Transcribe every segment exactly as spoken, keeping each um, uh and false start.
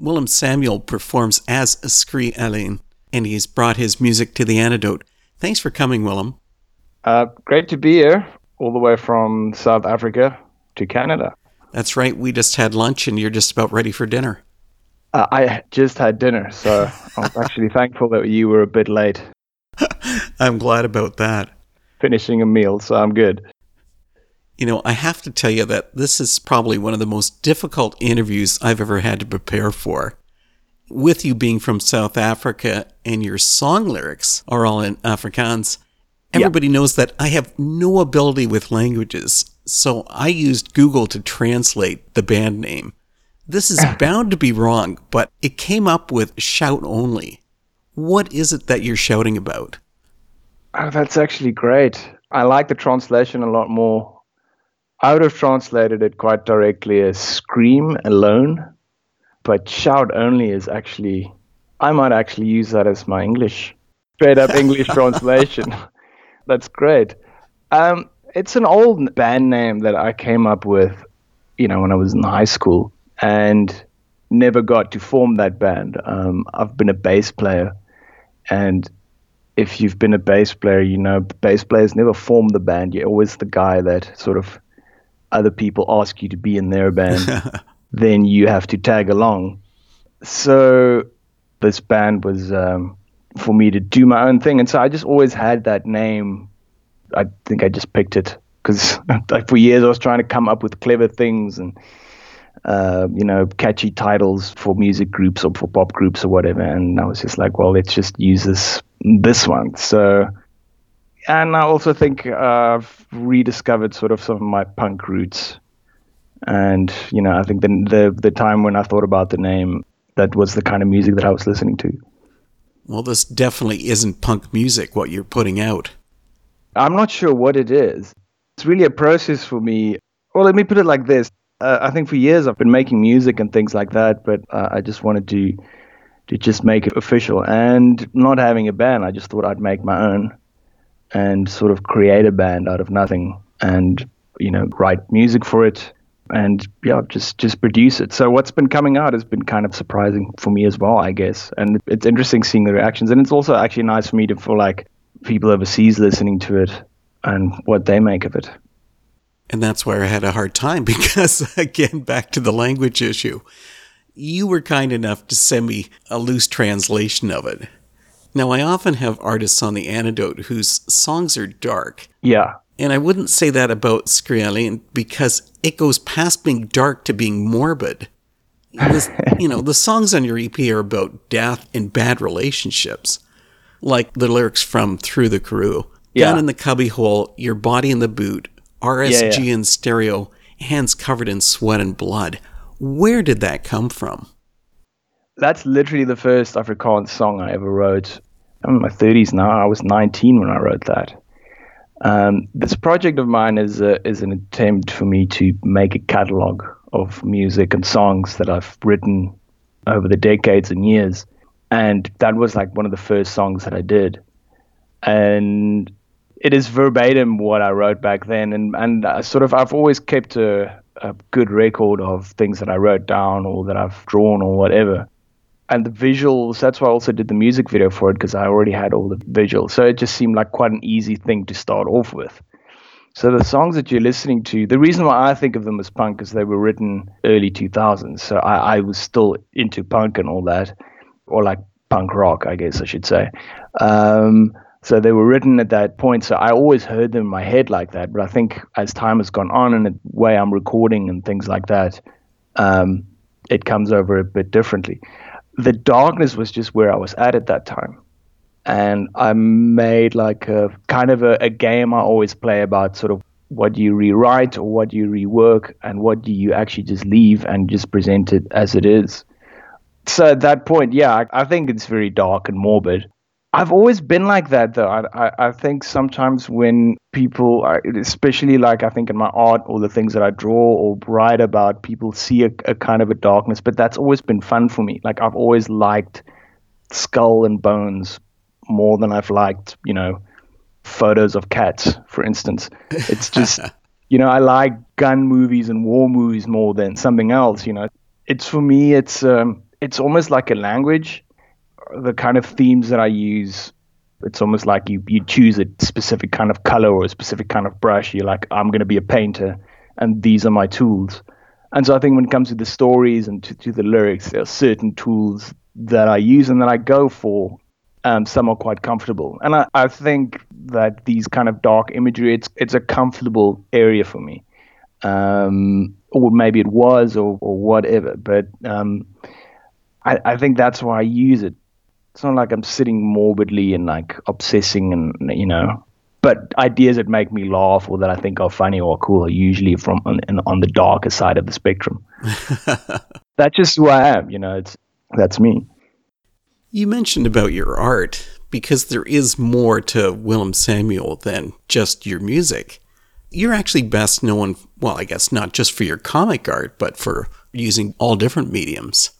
Willem Samuel performs as a Skree Alleen, and he's brought his music to The Antidote. Thanks for coming, Willem. Uh, great to be here, all the way from South Africa to Canada. That's right. We just had lunch, and you're just about ready for dinner. Uh, I just had dinner, so I was actually thankful that you were a bit late. I'm glad about that. Finishing a meal, so I'm good. You know, I have to tell you that this is probably one of the most difficult interviews I've ever had to prepare for. With you being from South Africa and your song lyrics are all in Afrikaans, everybody yeah. knows that I have no ability with languages, so I used Google to translate the band name. This is bound to be wrong, but it came up with Shout Only. What is it that you're shouting about? Oh, that's actually great. I like the translation a lot more. I would have translated it quite directly as Scream Alone, but Shout Only is actually, I might actually use that as my English, straight up English translation. That's great. Um, it's an old band name that I came up with, you know, when I was in high school and never got to form that band. Um, I've been a bass player, and if you've been a bass player, you know, bass players never form the band. You're always the guy that sort of other people ask you to be in their band. Then you have to tag along. So this band was um, for me to do my own thing. And so I just always had that name. I think I just picked it because like for years I was trying to come up with clever things and, uh, you know, catchy titles for music groups or for pop groups or whatever. And I was just like, well, let's just use this this one. So, and I also think uh, I've rediscovered sort of some of my punk roots. And, you know, I think the, the the time when I thought about the name, that was the kind of music that I was listening to. Well, this definitely isn't punk music, what you're putting out. I'm not sure what it is. It's really a process for me. Well, let me put it like this. Uh, I think for years I've been making music and things like that, but uh, I just wanted to to just make it official. And not having a band, I just thought I'd make my own and sort of create a band out of nothing and, you know, write music for it and, yeah, just, just produce it. So what's been coming out has been kind of surprising for me as well, I guess. And it's interesting seeing the reactions. And it's also actually nice for me to feel like people overseas listening to it and what they make of it. And that's where I had a hard time because, again, back to the language issue. You were kind enough to send me a loose translation of it. Now, I often have artists on The Antidote whose songs are dark. Yeah. And I wouldn't say that about Skree Alleen because it goes past being dark to being morbid. This, you know, the songs on your E P are about death and bad relationships, like the lyrics from Through the Karoo. Yeah. Down in the cubbyhole, your body in the boot, R S G yeah, yeah. in stereo, hands covered in sweat and blood. Where did that come from? That's literally the first Afrikaans song I ever wrote. I'm in my thirties now. I was nineteen when I wrote that. Um, this project of mine is a, is an attempt for me to make a catalog of music and songs that I've written over the decades and years. And that was like one of the first songs that I did. And it is verbatim what I wrote back then. And, and I sort of, I've always kept a... a good record of things that I wrote down or that I've drawn or whatever. And the visuals, that's why I also did the music video for it, because I already had all the visuals. So it just seemed like quite an easy thing to start off with. So the songs that you're listening to, the reason why I think of them as punk is they were written early two thousands. So I, I was still into punk and all that, or like punk rock, I guess I should say. Um, So they were written at that point. So I always heard them in my head like that. But I think as time has gone on and the way I'm recording and things like that, um, it comes over a bit differently. The darkness was just where I was at at that time. And I made like a kind of a, a game I always play about sort of what do you rewrite or what do you rework and what do you actually just leave and just present it as it is. So at that point, yeah, I, I think it's very dark and morbid. I've always been like that, though. I, I, I think sometimes when people, are, especially like I think in my art or the things that I draw or write about, people see a, a kind of a darkness, but that's always been fun for me. Like I've always liked skull and bones more than I've liked, you know, photos of cats, for instance. It's just, you know, I like gun movies and war movies more than something else, you know. It's for me, it's um, it's almost like a language. The kind of themes that I use, it's almost like you, you choose a specific kind of color or a specific kind of brush. You're like, I'm going to be a painter, and these are my tools. And so I think when it comes to the stories and to, to the lyrics, there are certain tools that I use and that I go for. Um, some are quite comfortable. And I, I think that these kind of dark imagery, it's it's a comfortable area for me. Um, or maybe it was or, or whatever. But um, I, I think that's why I use it. It's not like I'm sitting morbidly and like obsessing and, you know, but ideas that make me laugh or that I think are funny or cool are usually from on, on the darker side of the spectrum. That's just who I am, you know, it's that's me. You mentioned about your art because there is more to Willem Samuel than just your music. You're actually best known, well, I guess not just for your comic art, but for using all different mediums.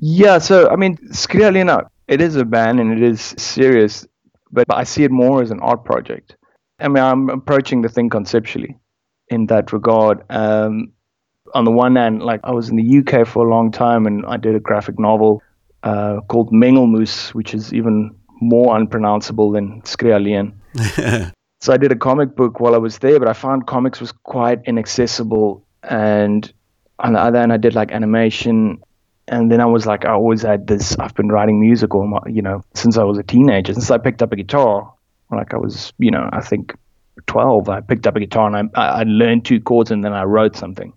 Yeah, so, I mean, Skree Alleen, it is a band and it is serious, but I see it more as an art project. I mean, I'm approaching the thing conceptually in that regard. Um, on the one hand, like I was in the U K for a long time and I did a graphic novel uh, called Mengelmoose, which is even more unpronounceable than Skree Alleen. So I did a comic book while I was there, but I found comics was quite inaccessible. And on the other hand, I did like animation. And then I was like, I always had this, I've been writing music all my, you know, since I was a teenager, since I picked up a guitar, like I was, you know, I think twelve, I picked up a guitar and I, I learned two chords and then I wrote something.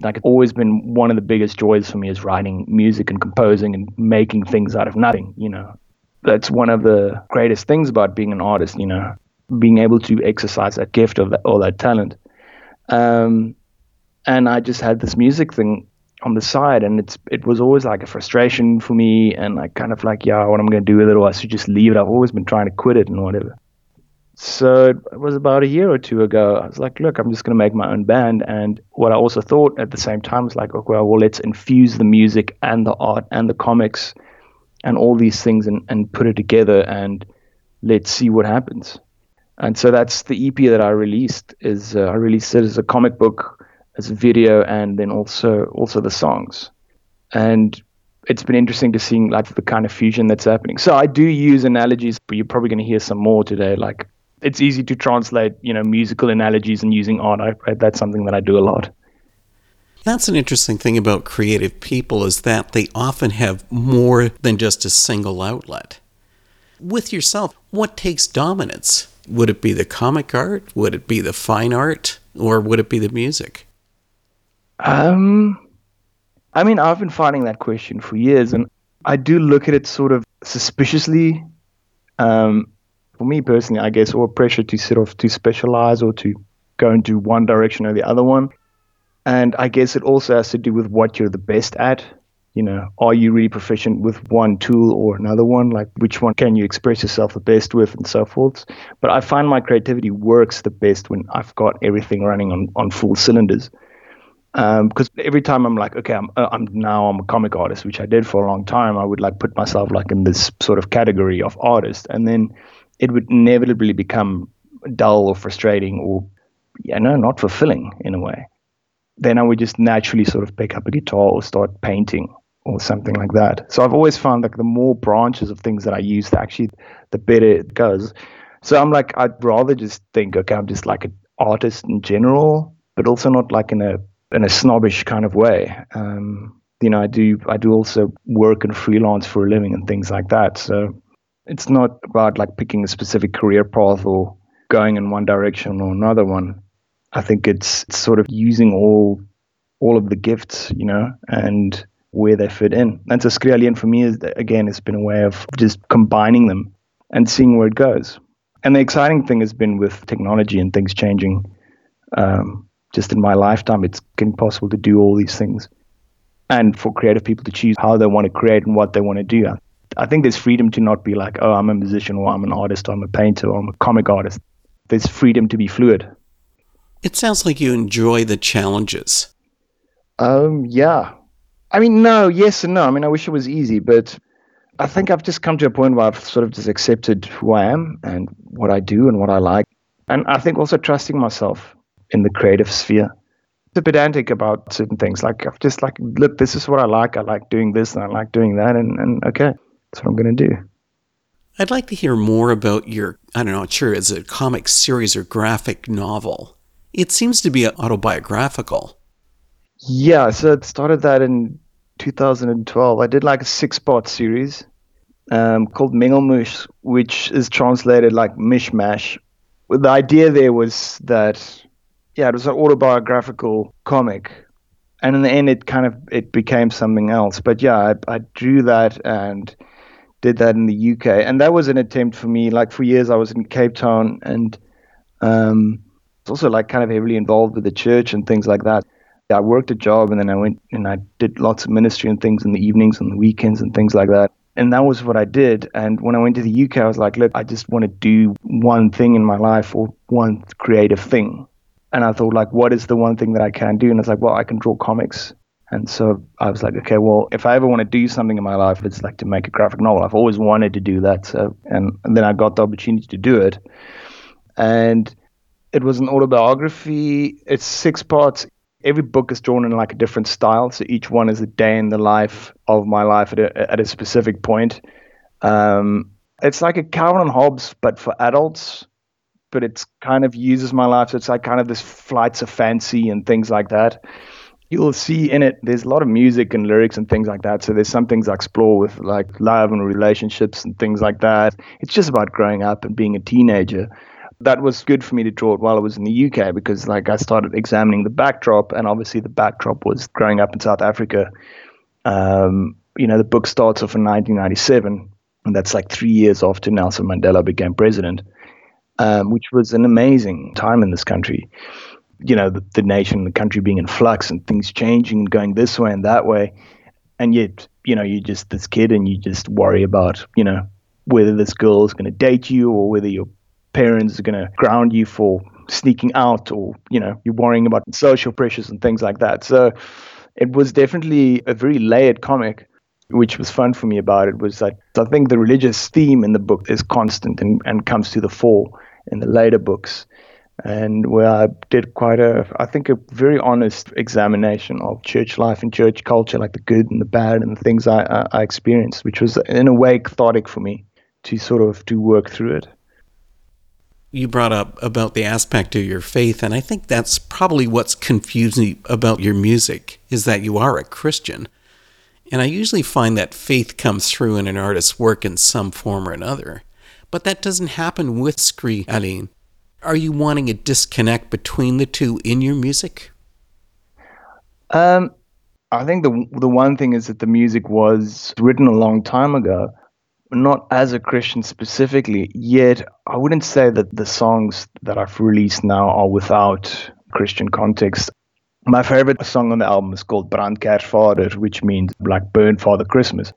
Like it's always been one of the biggest joys for me is writing music and composing and making things out of nothing, you know. That's one of the greatest things about being an artist, you know, being able to exercise that gift of that, all that talent. Um, and I just had this music thing on the side, and it's it was always like a frustration for me, and like kind of like, yeah, what am I going to do with it, or I should just leave it. I've always been trying to quit it and whatever. So it was about a year or two ago, I was like, look, I'm just going to make my own band. And what I also thought at the same time was like, okay, well, let's infuse the music and the art and the comics and all these things and, and put it together and let's see what happens. And so that's the E P that I released. Is uh, I released it as a comic book, as a video, and then also also the songs. And it's been interesting to see like the kind of fusion that's happening. So I do use analogies, but you're probably going to hear some more today. Like it's easy to translate, you know, musical analogies and using art. I, that's something that I do a lot. That's an interesting thing about creative people is that they often have more than just a single outlet. With yourself, what takes dominance? Would it be the comic art? Would it be the fine art? Or would it be the music? Um, I mean, I've been fighting that question for years, and I do look at it sort of suspiciously. Um, for me personally, I guess, or pressure to sort of to specialize or to go into one direction or the other one. And I guess it also has to do with what you're the best at. You know, are you really proficient with one tool or another one? Like, which one can you express yourself the best with and so forth? But I find my creativity works the best when I've got everything running on, on full cylinders. Because um, every time I'm like, okay, I'm, I'm now I'm a comic artist, which I did for a long time. I would like put myself like in this sort of category of artist, and then it would inevitably become dull or frustrating or, you know, not fulfilling in a way. Then I would just naturally sort of pick up a guitar or start painting or something like that. So I've always found like the more branches of things that I use, actually, the better it goes. So I'm like, I'd rather just think, okay, I'm just like an artist in general, but also not like in a in a snobbish kind of way. Um, you know, I do, I do also work and freelance for a living and things like that. So it's not about like picking a specific career path or going in one direction or another one. I think it's, it's sort of using all, all of the gifts, you know, and where they fit in. And so Skree Alleen for me is, again, it's been a way of just combining them and seeing where it goes. And the exciting thing has been with technology and things changing, um, just in my lifetime, it's impossible to do all these things. And for creative people to choose how they want to create and what they want to do. I think there's freedom to not be like, oh, I'm a musician, or I'm an artist, or I'm a painter, or I'm a comic artist. There's freedom to be fluid. It sounds like you enjoy the challenges. Um, yeah. I mean, no, yes and no. I mean, I wish it was easy, but I think I've just come to a point where I've sort of just accepted who I am and what I do and what I like. And I think also trusting myself in the creative sphere. a pedantic about certain things. Like, I've just like, look, this is what I like. I like doing this and I like doing that. And, and okay, that's what I'm going to do. I'd like to hear more about your, I don't know, sure, it's a comic series or graphic novel. It seems to be autobiographical. Yeah, so it started that in two thousand twelve. I did like a six-part series um, called Mengelmoose, which is translated like mishmash. The idea there was that, yeah, it was an autobiographical comic. And in the end, it kind of, it became something else. But yeah, I, I drew that and did that in the U K. And that was an attempt for me. Like, for years, I was in Cape Town and um, also like kind of heavily involved with the church and things like that. I worked a job and then I went and I did lots of ministry and things in the evenings and the weekends and things like that. And that was what I did. And when I went to the U K, I was like, look, I just want to do one thing in my life or one creative thing. And I thought, like, what is the one thing that I can do? And I was like, well, I can draw comics. And so I was like, okay, well, if I ever want to do something in my life, it's like to make a graphic novel. I've always wanted to do that. So, and, and then I got the opportunity to do it. And it was an autobiography. It's six parts. Every book is drawn in like a different style. So each one is a day in the life of my life at a, at a specific point. Um, it's like a Calvin and Hobbes, but for adults, but it's kind of uses my life. So it's like kind of this flights of fancy and things like that. You'll see in it, there's a lot of music and lyrics and things like that. So there's some things I explore with like love and relationships and things like that. It's just about growing up and being a teenager. That was good for me to draw it while I was in the U K because, like, I started examining the backdrop, and obviously the backdrop was growing up in South Africa. Um, you know, the book starts off in nineteen ninety-seven, and that's like three years after Nelson Mandela became president, um, which was an amazing time in this country. You know, the, the nation, the country being in flux, and things changing and going this way and that way, and yet, you know, you're just this kid, and you just worry about, you know, whether this girl is going to date you or whether you're parents are going to ground you for sneaking out, or, you know, you're worrying about social pressures and things like that. So it was definitely a very layered comic, which was fun for me about it was that I think the religious theme in the book is constant and, and comes to the fore in the later books. And where I did quite a, I think, a very honest examination of church life and church culture, like the good and the bad and the things I, I, I experienced, which was in a way cathartic for me to sort of to work through it. You brought up about the aspect of your faith, and I think that's probably what's confusing about your music, is that you are a Christian. And I usually find that faith comes through in an artist's work in some form or another. But that doesn't happen with Skree Alleen. Are you wanting a disconnect between the two in your music? Um, I think the the one thing is that the music was written a long time ago. Not as a Christian specifically, yet I wouldn't say that the songs that I've released now are without Christian context. My favorite song on the album is called Brandkär Fader, which means like Burn Father Christmas.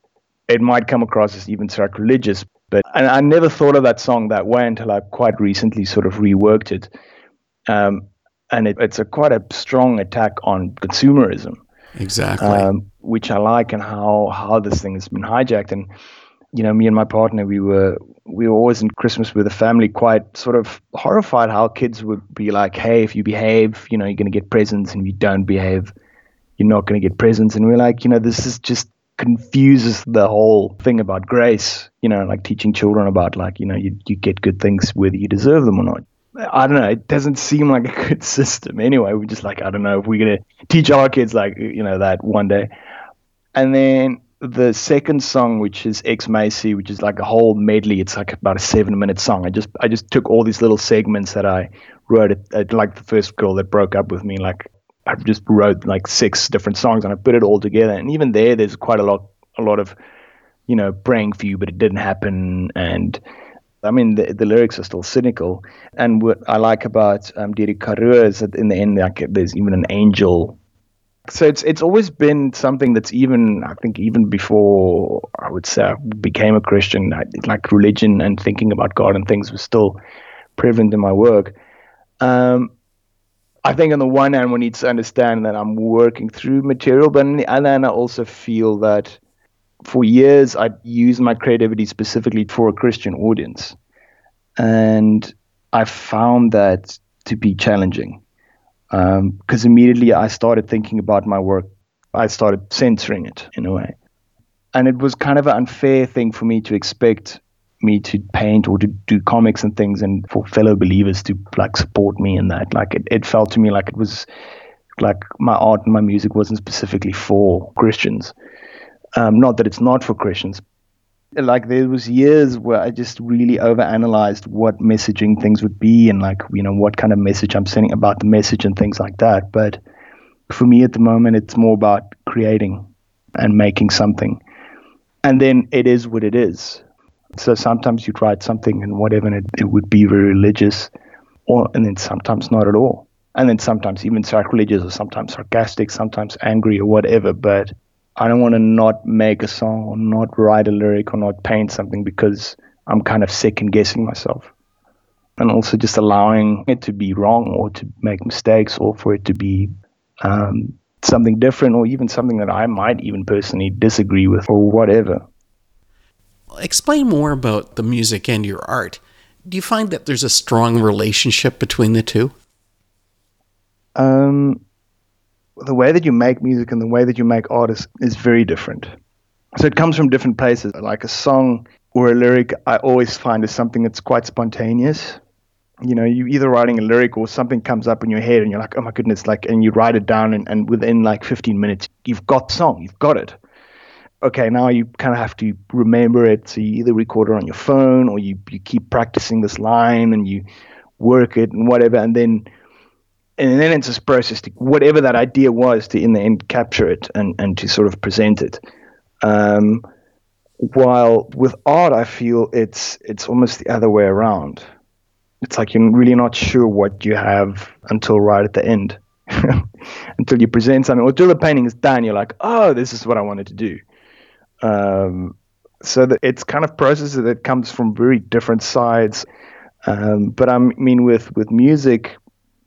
It might come across as even sacrilegious, but and I never thought of that song that way until I quite recently sort of reworked it. Um, and it, it's a quite a strong attack on consumerism. Exactly. Um, which I like, and how, how this thing has been hijacked. And you know, me and my partner, we were we were always in Christmas with the family, quite sort of horrified how kids would be like, hey, if you behave, you know, you're going to get presents, and if you don't behave, you're not going to get presents. And we're like, you know, this is just confuses the whole thing about grace, you know, like teaching children about like, you know, you, you get good things whether you deserve them or not. I don't know. It doesn't seem like a good system. Anyway, we're just like, I don't know if we're going to teach our kids like, you know, that one day. And then the second song, which is Ex Macy, which is like a whole medley. It's like about a seven-minute song. I just I just took all these little segments that I wrote. At, at like the first girl that broke up with me, like I just wrote like six different songs and I put it all together. And even there, there's quite a lot, a lot of, you know, praying for you, but it didn't happen. And I mean, the, the lyrics are still cynical. And what I like about um, Diri Karua is that in the end, like there's even an angel. So it's it's always been something that's even, I think, even before I would say I became a Christian, I, like religion and thinking about God and things was still prevalent in my work. Um, I think on the one hand, one needs to understand that I'm working through material, but on the other hand, I also feel that for years I used my creativity specifically for a Christian audience. And I found that to be challenging. um, because immediately I started thinking about my work. I started censoring it in a way. And it was kind of an unfair thing for me to expect me to paint or to do comics and things, and for fellow believers to like support me in that. Like it, it felt to me like it was like my art and my music wasn't specifically for Christians. Um, not that it's not for Christians. Like there was years where I just really overanalyzed what messaging things would be, and like, you know, what kind of message I'm sending about the message and things like that. But for me at the moment, it's more about creating and making something. And then it is what it is. So sometimes you'd write something and whatever, and it, it would be very religious, or and then sometimes not at all. And then sometimes even sacrilegious, or sometimes sarcastic, sometimes angry or whatever. But I don't want to not make a song or not write a lyric or not paint something because I'm kind of second guessing myself. And also just allowing it to be wrong or to make mistakes or for it to be um, something different or even something that I might even personally disagree with or whatever. Explain more about the music and your art. Do you find that there's a strong relationship between the two? Um, the way that you make music and the way that you make art is, is very different. So it comes from different places. Like a song or a lyric, I always find is something that's quite spontaneous. You know, you're either writing a lyric or something comes up in your head and you're like, oh my goodness, like, and you write it down and, and within like fifteen minutes, you've got the song, you've got it. Okay, now you kind of have to remember it. So you either record it on your phone or you, you keep practicing this line and you work it and whatever. And then and then it's this process to whatever that idea was to in the end capture it and, and to sort of present it. Um, while with art, I feel it's it's almost the other way around. It's like you're really not sure what you have until right at the end, until you present something. Or until the painting is done, you're like, oh, this is what I wanted to do. Um, so that it's kind of processes that comes from very different sides. Um, but I mean, with, with music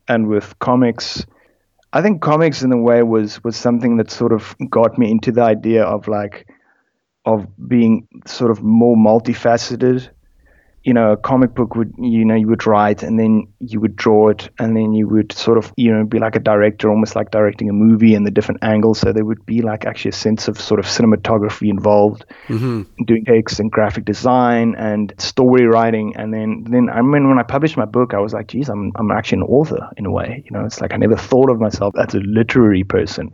and with comics, I think comics in a way was, was something that sort of got me into the idea of like, of being sort of more multifaceted. You know, a comic book would, you know, you would write and then you would draw it and then you would sort of, you know, be like a director, almost like directing a movie and the different angles. So there would be like actually a sense of sort of cinematography involved, mm-hmm. doing text and graphic design and story writing. And then, then I mean, when I published my book, I was like, geez, I'm, I'm actually an author in a way. You know, it's like I never thought of myself as a literary person.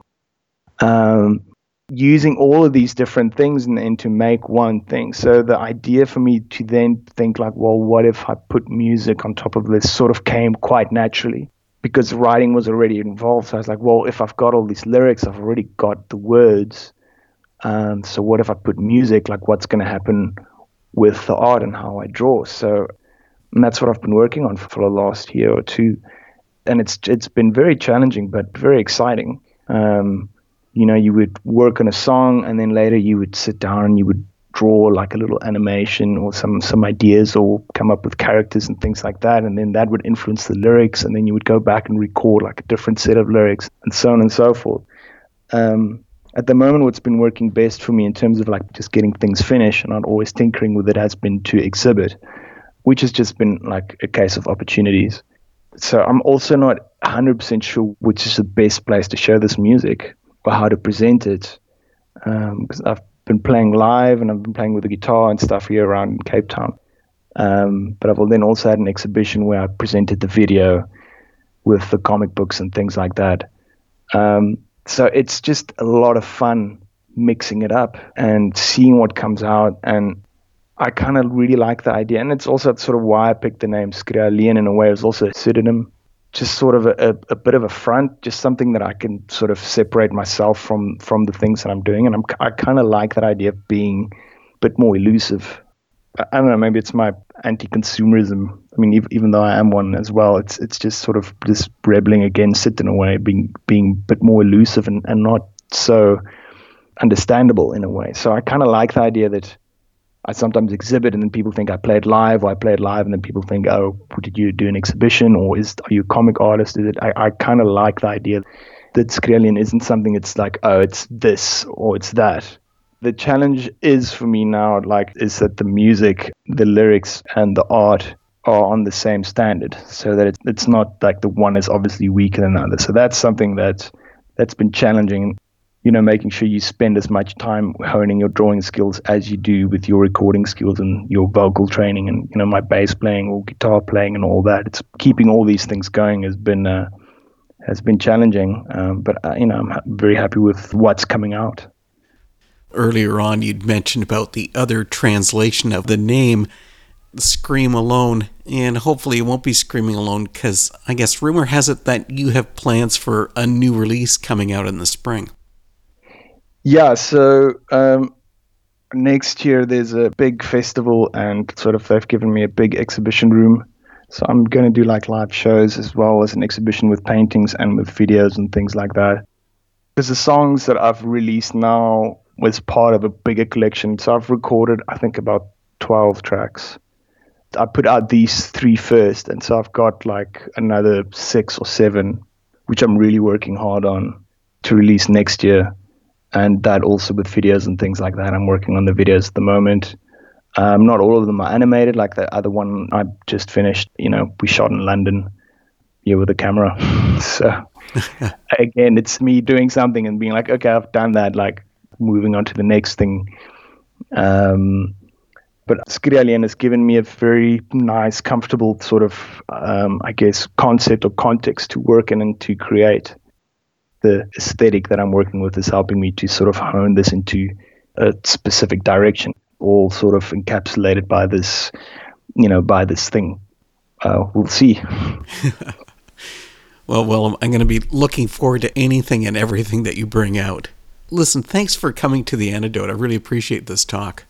Um, using all of these different things and, and to make one thing. So the idea for me to then think like, well, what if I put music on top of this sort of came quite naturally because writing was already involved. So I was like, well, if I've got all these lyrics, I've already got the words. Um, so what if I put music, like what's going to happen with the art and how I draw? So and that's what I've been working on for, for the last year or two. And it's it's been very challenging, but very exciting. Um You know, you would work on a song and then later you would sit down and you would draw like a little animation or some, some ideas or come up with characters and things like that. And then that would influence the lyrics. And then you would go back and record like a different set of lyrics and so on and so forth. Um, at the moment, what's been working best for me in terms of like just getting things finished and not always tinkering with it has been to exhibit, which has just been like a case of opportunities. So I'm also not one hundred percent sure which is the best place to show this music. How to present it, because um, I've been playing live and I've been playing with the guitar and stuff here around in Cape Town. Um, but I've then also had an exhibition where I presented the video with the comic books and things like that. Um, so it's just a lot of fun mixing it up and seeing what comes out. And I kind of really like the idea. And it's also sort of why I picked the name Skree Alleen in a way. It was also a pseudonym. Just sort of a, a, a bit of a front, just something that I can sort of separate myself from from the things that I'm doing. And I'm, I kind of like that idea of being a bit more elusive. I don't know, maybe it's my anti-consumerism. I mean, even, even though I am one as well, it's it's just sort of just rebelling against it in a way, being being a bit more elusive and, and not so understandable in a way. So I kind of like the idea that I sometimes exhibit and then people think I play it live or I play it live and then people think, oh, did you do an exhibition or is are you a comic artist? Is it? I, I kind of like the idea that Skree Alleen isn't something that's like, oh, it's this or it's that. The challenge is for me now, like, is that the music, the lyrics and the art are on the same standard, so that it's, it's not like the one is obviously weaker than the other. So that's something that that's been challenging, you know, making sure you spend as much time honing your drawing skills as you do with your recording skills and your vocal training and, you know, my bass playing or guitar playing and all that. It's keeping all these things going has been uh, has been challenging, um, but uh, you know, I'm ha- very happy with what's coming out. Earlier on, you'd mentioned about the other translation of the name, Scream Alone, and hopefully it won't be Screaming Alone, because I guess rumor has it that you have plans for a new release coming out in the spring. Yeah, so um, next year there's a big festival, and sort of they've given me a big exhibition room. So I'm going to do like live shows as well as an exhibition with paintings and with videos and things like that. Because the songs that I've released now was part of a bigger collection. So I've recorded, I think, about twelve tracks. I put out these three first, and so I've got like another six or seven, which I'm really working hard on to release next year. And that also with videos and things like that. I'm working on the videos at the moment. Um, not all of them are animated, like the other one I just finished. You know, we shot in London, yeah, with a camera. So again, it's me doing something and being like, okay, I've done that, like moving on to the next thing. Um, But Skree Alleen has given me a very nice, comfortable sort of, um, I guess, concept or context to work in and to create. The aesthetic that I'm working with is helping me to sort of hone this into a specific direction, all sort of encapsulated by this, you know, by this thing. Uh, we'll see. Well, Willem, I'm going to be looking forward to anything and everything that you bring out. Listen, thanks for coming to The Antidote. I really appreciate this talk.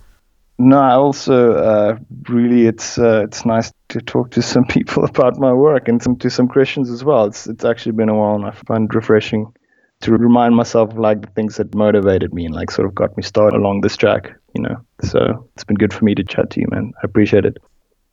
No, I also uh, really, it's uh, it's nice to talk to some people about my work and some, to some Christians as well. It's it's actually been a while, and I find it refreshing to remind myself of like the things that motivated me and like sort of got me started along this track, you know. So it's been good for me to chat to you, man. I appreciate it.